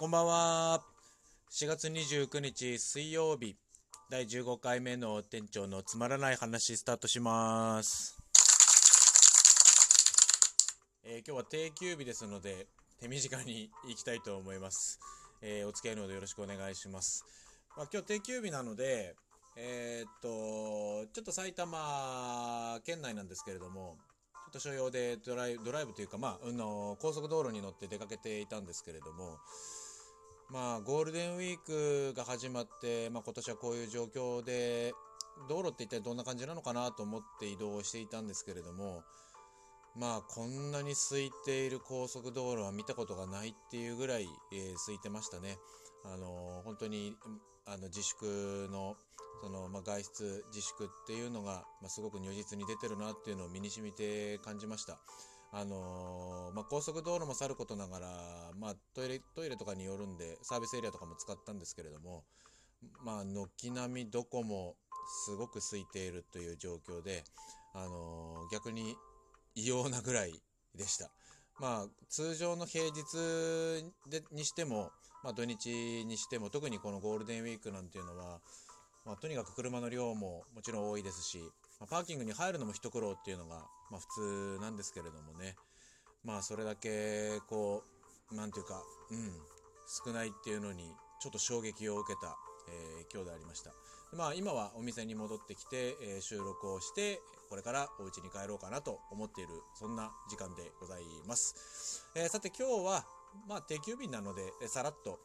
こんばんは。4月29日水曜日、第15回目の店長のつまらない話スタートします。今日は定休日ですので手短に行きたいと思います。お付き合いのほどよろしくお願いします。今日定休日なのでちょっと埼玉県内なんですけれども、ちょっと所用でドライブというか、高速道路に乗って出かけていたんですけれども、ゴールデンウィークが始まって、今年はこういう状況で道路って一体どんな感じなのかなと思って移動していたんですけれども、こんなに空いている高速道路は見たことがないっていうぐらい、空いてましたね。本当に自粛の、外出自粛っていうのが、すごく如実に出てるなっていうのを身に染みて感じました。高速道路もさることながら、トイレとかによるんでサービスエリアとかも使ったんですけれども、軒並みどこもすごく空いているという状況で、逆に異様なぐらいでした。通常の平日にしても、土日にしても、特にこのゴールデンウィークなんていうのは、とにかく車の量ももちろん多いですし、パーキングに入るのも一苦労っていうのが、普通なんですけれどもね。それだけ少ないっていうのにちょっと衝撃を受けた、今日でありました。今はお店に戻ってきて、収録をして、これからお家に帰ろうかなと思っている、そんな時間でございます。さて今日は、定休日なのでさらっと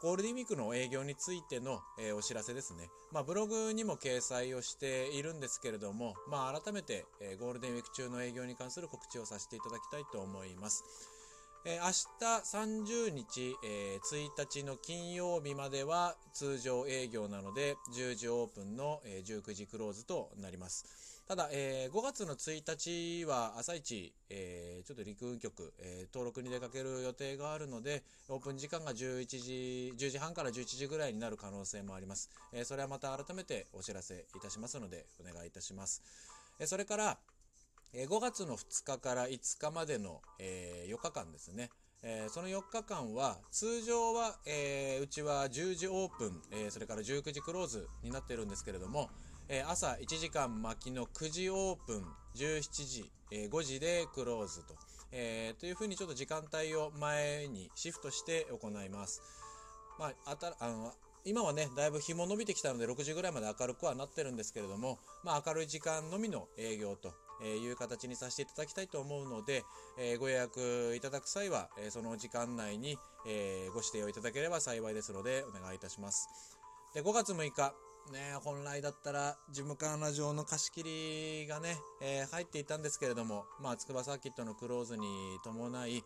ゴールデンウィークの営業についての、お知らせですね。ブログにも掲載をしているんですけれども、改めて、ゴールデンウィーク中の営業に関する告知をさせていただきたいと思います。明日30日、1日の金曜日までは通常営業なので、10時オープンの、19時クローズとなります。ただ、5月の1日は朝一、ちょっと陸運局、登録に出かける予定があるので、オープン時間が10時半から11時ぐらいになる可能性もあります。それはまた改めてお知らせいたしますのでお願いいたします。それから5月の2日から5日までの、4日間ですね。その4日間は通常は、うちは10時オープン、それから19時クローズになっているんですけれども、朝1時間巻きの9時オープン、17時、5時でクローズと、というふうにちょっと時間帯を前にシフトして行います。今はね、だいぶ日も伸びてきたので6時ぐらいまで明るくはなってるんですけれども、明るい時間のみの営業という形にさせていただきたいと思うので、ご予約いただく際は、その時間内に、ご指定をいただければ幸いですのでお願いいたします。で、5月6日ね、本来だったらジムカーナ上の貸し切りがね、入っていたんですけれども、筑波サーキットのクローズに伴い、イ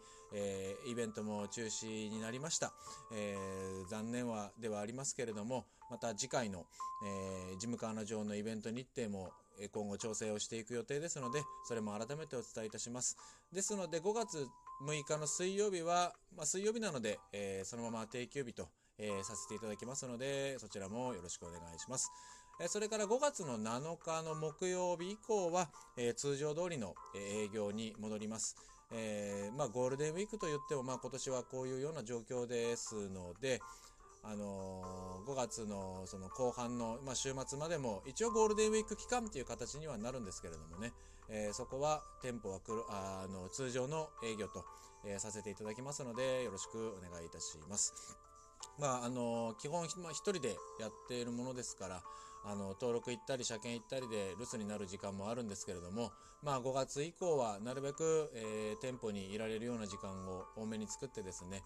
ベントも中止になりました。残念ではありますけれども、また次回の、ジムカーナ上のイベント日程も今後調整をしていく予定ですので、それも改めてお伝えいたします。ですので5月6日の水曜日は、水曜日なので、そのまま定休日とさせていただきますので、そちらもよろしくお願いします。それから5月の7日の木曜日以降は、通常通りの営業に戻ります。ゴールデンウィークといっても、今年はこういうような状況ですので、5月のその後半の、週末までも一応ゴールデンウィーク期間という形にはなるんですけれどもね、そこは店舗は通常の営業と、させていただきますのでよろしくお願いいたします。基本一人でやっているものですから、登録行ったり車検行ったりで留守になる時間もあるんですけれども、5月以降はなるべく、店舗にいられるような時間を多めに作ってですね、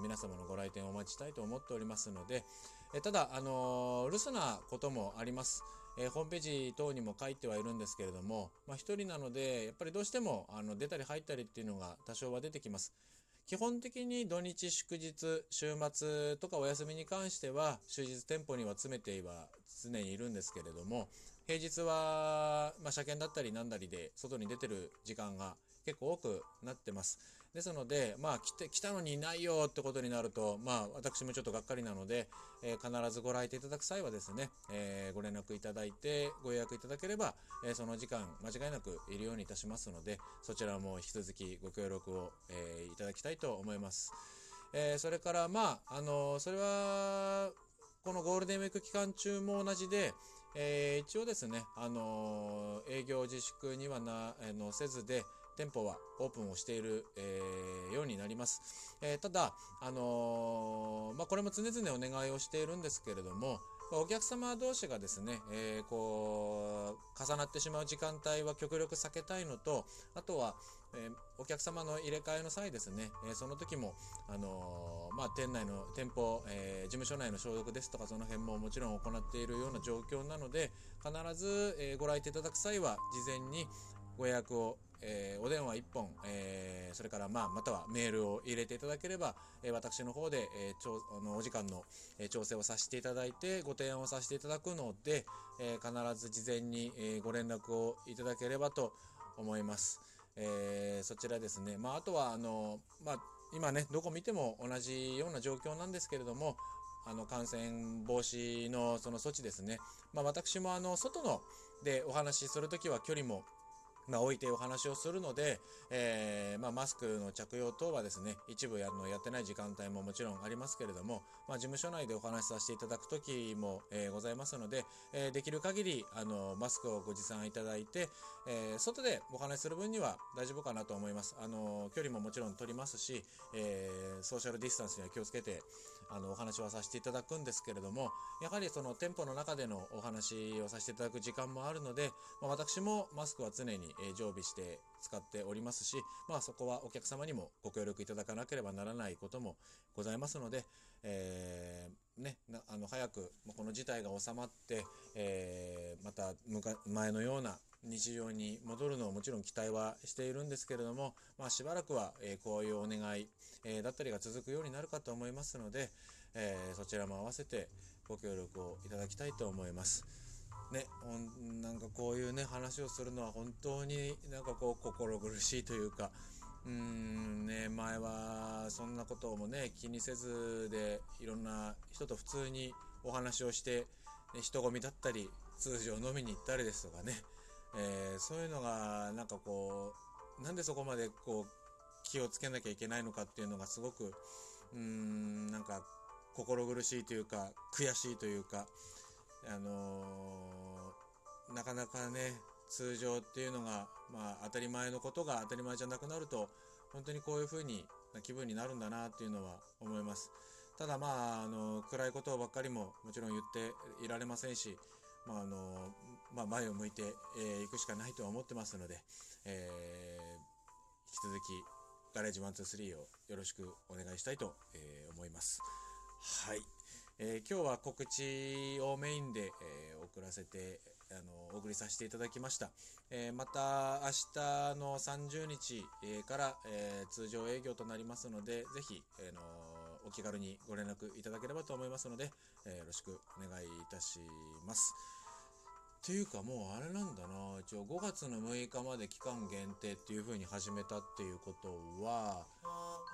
皆様のご来店をお待ちしたいと思っておりますので、ただ、留守なこともあります。ホームページ等にも書いてはいるんですけれども、一人なのでやっぱりどうしても出たり入ったりっていうのが多少は出てきます。基本的に土日祝日週末とかお休みに関しては終日店舗には詰めては常にいるんですけれども、平日は、車検だったりなんだりで外に出てる時間が結構多くなってます。ですので、来たのにいないよってことになると、私もちょっとがっかりなので、必ずご来店いただく際はですね、ご連絡いただいてご予約いただければ、その時間間違いなくいるようにいたしますので、そちらも引き続きご協力を、いただきたいと思います。それからそれはこのゴールデンウィーク期間中も同じで、一応ですね、営業自粛にはせずで、店舗はオープンをしている、ようになります。ただ、これも常々お願いをしているんですけれども、お客様同士がですね、重なってしまう時間帯は極力避けたいのと、あとは、お客様の入れ替えの際ですね、その時も、店内の店舗、事務所内の消毒ですとか、その辺ももちろん行っているような状況なので、必ず、ご来店いただく際は、事前にご予約を、お電話1本、それからまたはメールを入れていただければ、私の方で、お時間の調整をさせていただいて、ご提案をさせていただくので、必ず事前に、ご連絡をいただければと思います。そちらですね。あとは今ね、どこ見ても同じような状況なんですけれども、感染防止のその措置ですね。私も外のでお話しするときは距離も置いてお話をするので、マスクの着用等はですね、一部やってない時間帯ももちろんありますけれども、事務所内でお話しさせていただくときも、ございますので、できる限り、マスクをご持参いただいて、外でお話しする分には大丈夫かなと思います。距離ももちろん取りますし、ソーシャルディスタンスには気をつけて、お話はさせていただくんですけれども、やはりその店舗の中でのお話をさせていただく時間もあるので、私もマスクは常に常備して使っておりますし、そこはお客様にもご協力いただかなければならないこともございますので、早くこの事態が収まって、また前のような日常に戻るのをもちろん期待はしているんですけれども、しばらくはこういうお願いだったりが続くようになるかと思いますので、そちらも合わせてご協力をいただきたいと思います。こういうね、話をするのは本当に心苦しいというか、前はそんなこともね、気にせずでいろんな人と普通にお話をして、人混みだったり、通常飲みに行ったりですとかね、そういうのがなんでそこまで気をつけなきゃいけないのかっていうのがすごく心苦しいというか悔しいというか、なかなかね、通常っていうのが、当たり前のことが当たり前じゃなくなると、本当にこういう風に気分になるんだなっていうのは思います。ただ暗いことばっかりももちろん言っていられませんし、前を向いていくしかないとは思ってますので、引き続きガレージ123をよろしくお願いしたいと思います。はい、今日は告知をメインで、お送りさせていただきました。また明日の30日から、通常営業となりますので、ぜひ、お気軽にご連絡いただければと思いますので、よろしくお願いいたします。っていうかもうあれなんだな、一応5月の6日まで期間限定っていう風に始めたっていうことは、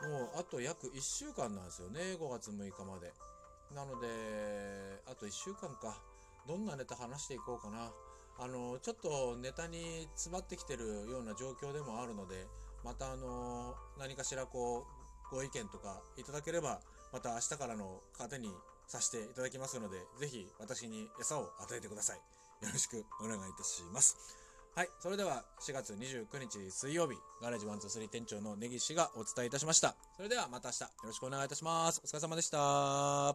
もうあと約1週間なんですよね、5月6日まで。なので、あと1週間か。どんなネタ話していこうかな。ちょっとネタに詰まってきてるような状況でもあるので、また何かしらご意見とかいただければ、また明日からの糧にさせていただきますので、ぜひ私に餌を与えてください。よろしくお願いいたします。はい、それでは4月29日水曜日、ガレージ123店長の根岸がお伝えいたしました。それではまた明日よろしくお願いいたします。お疲れ様でした。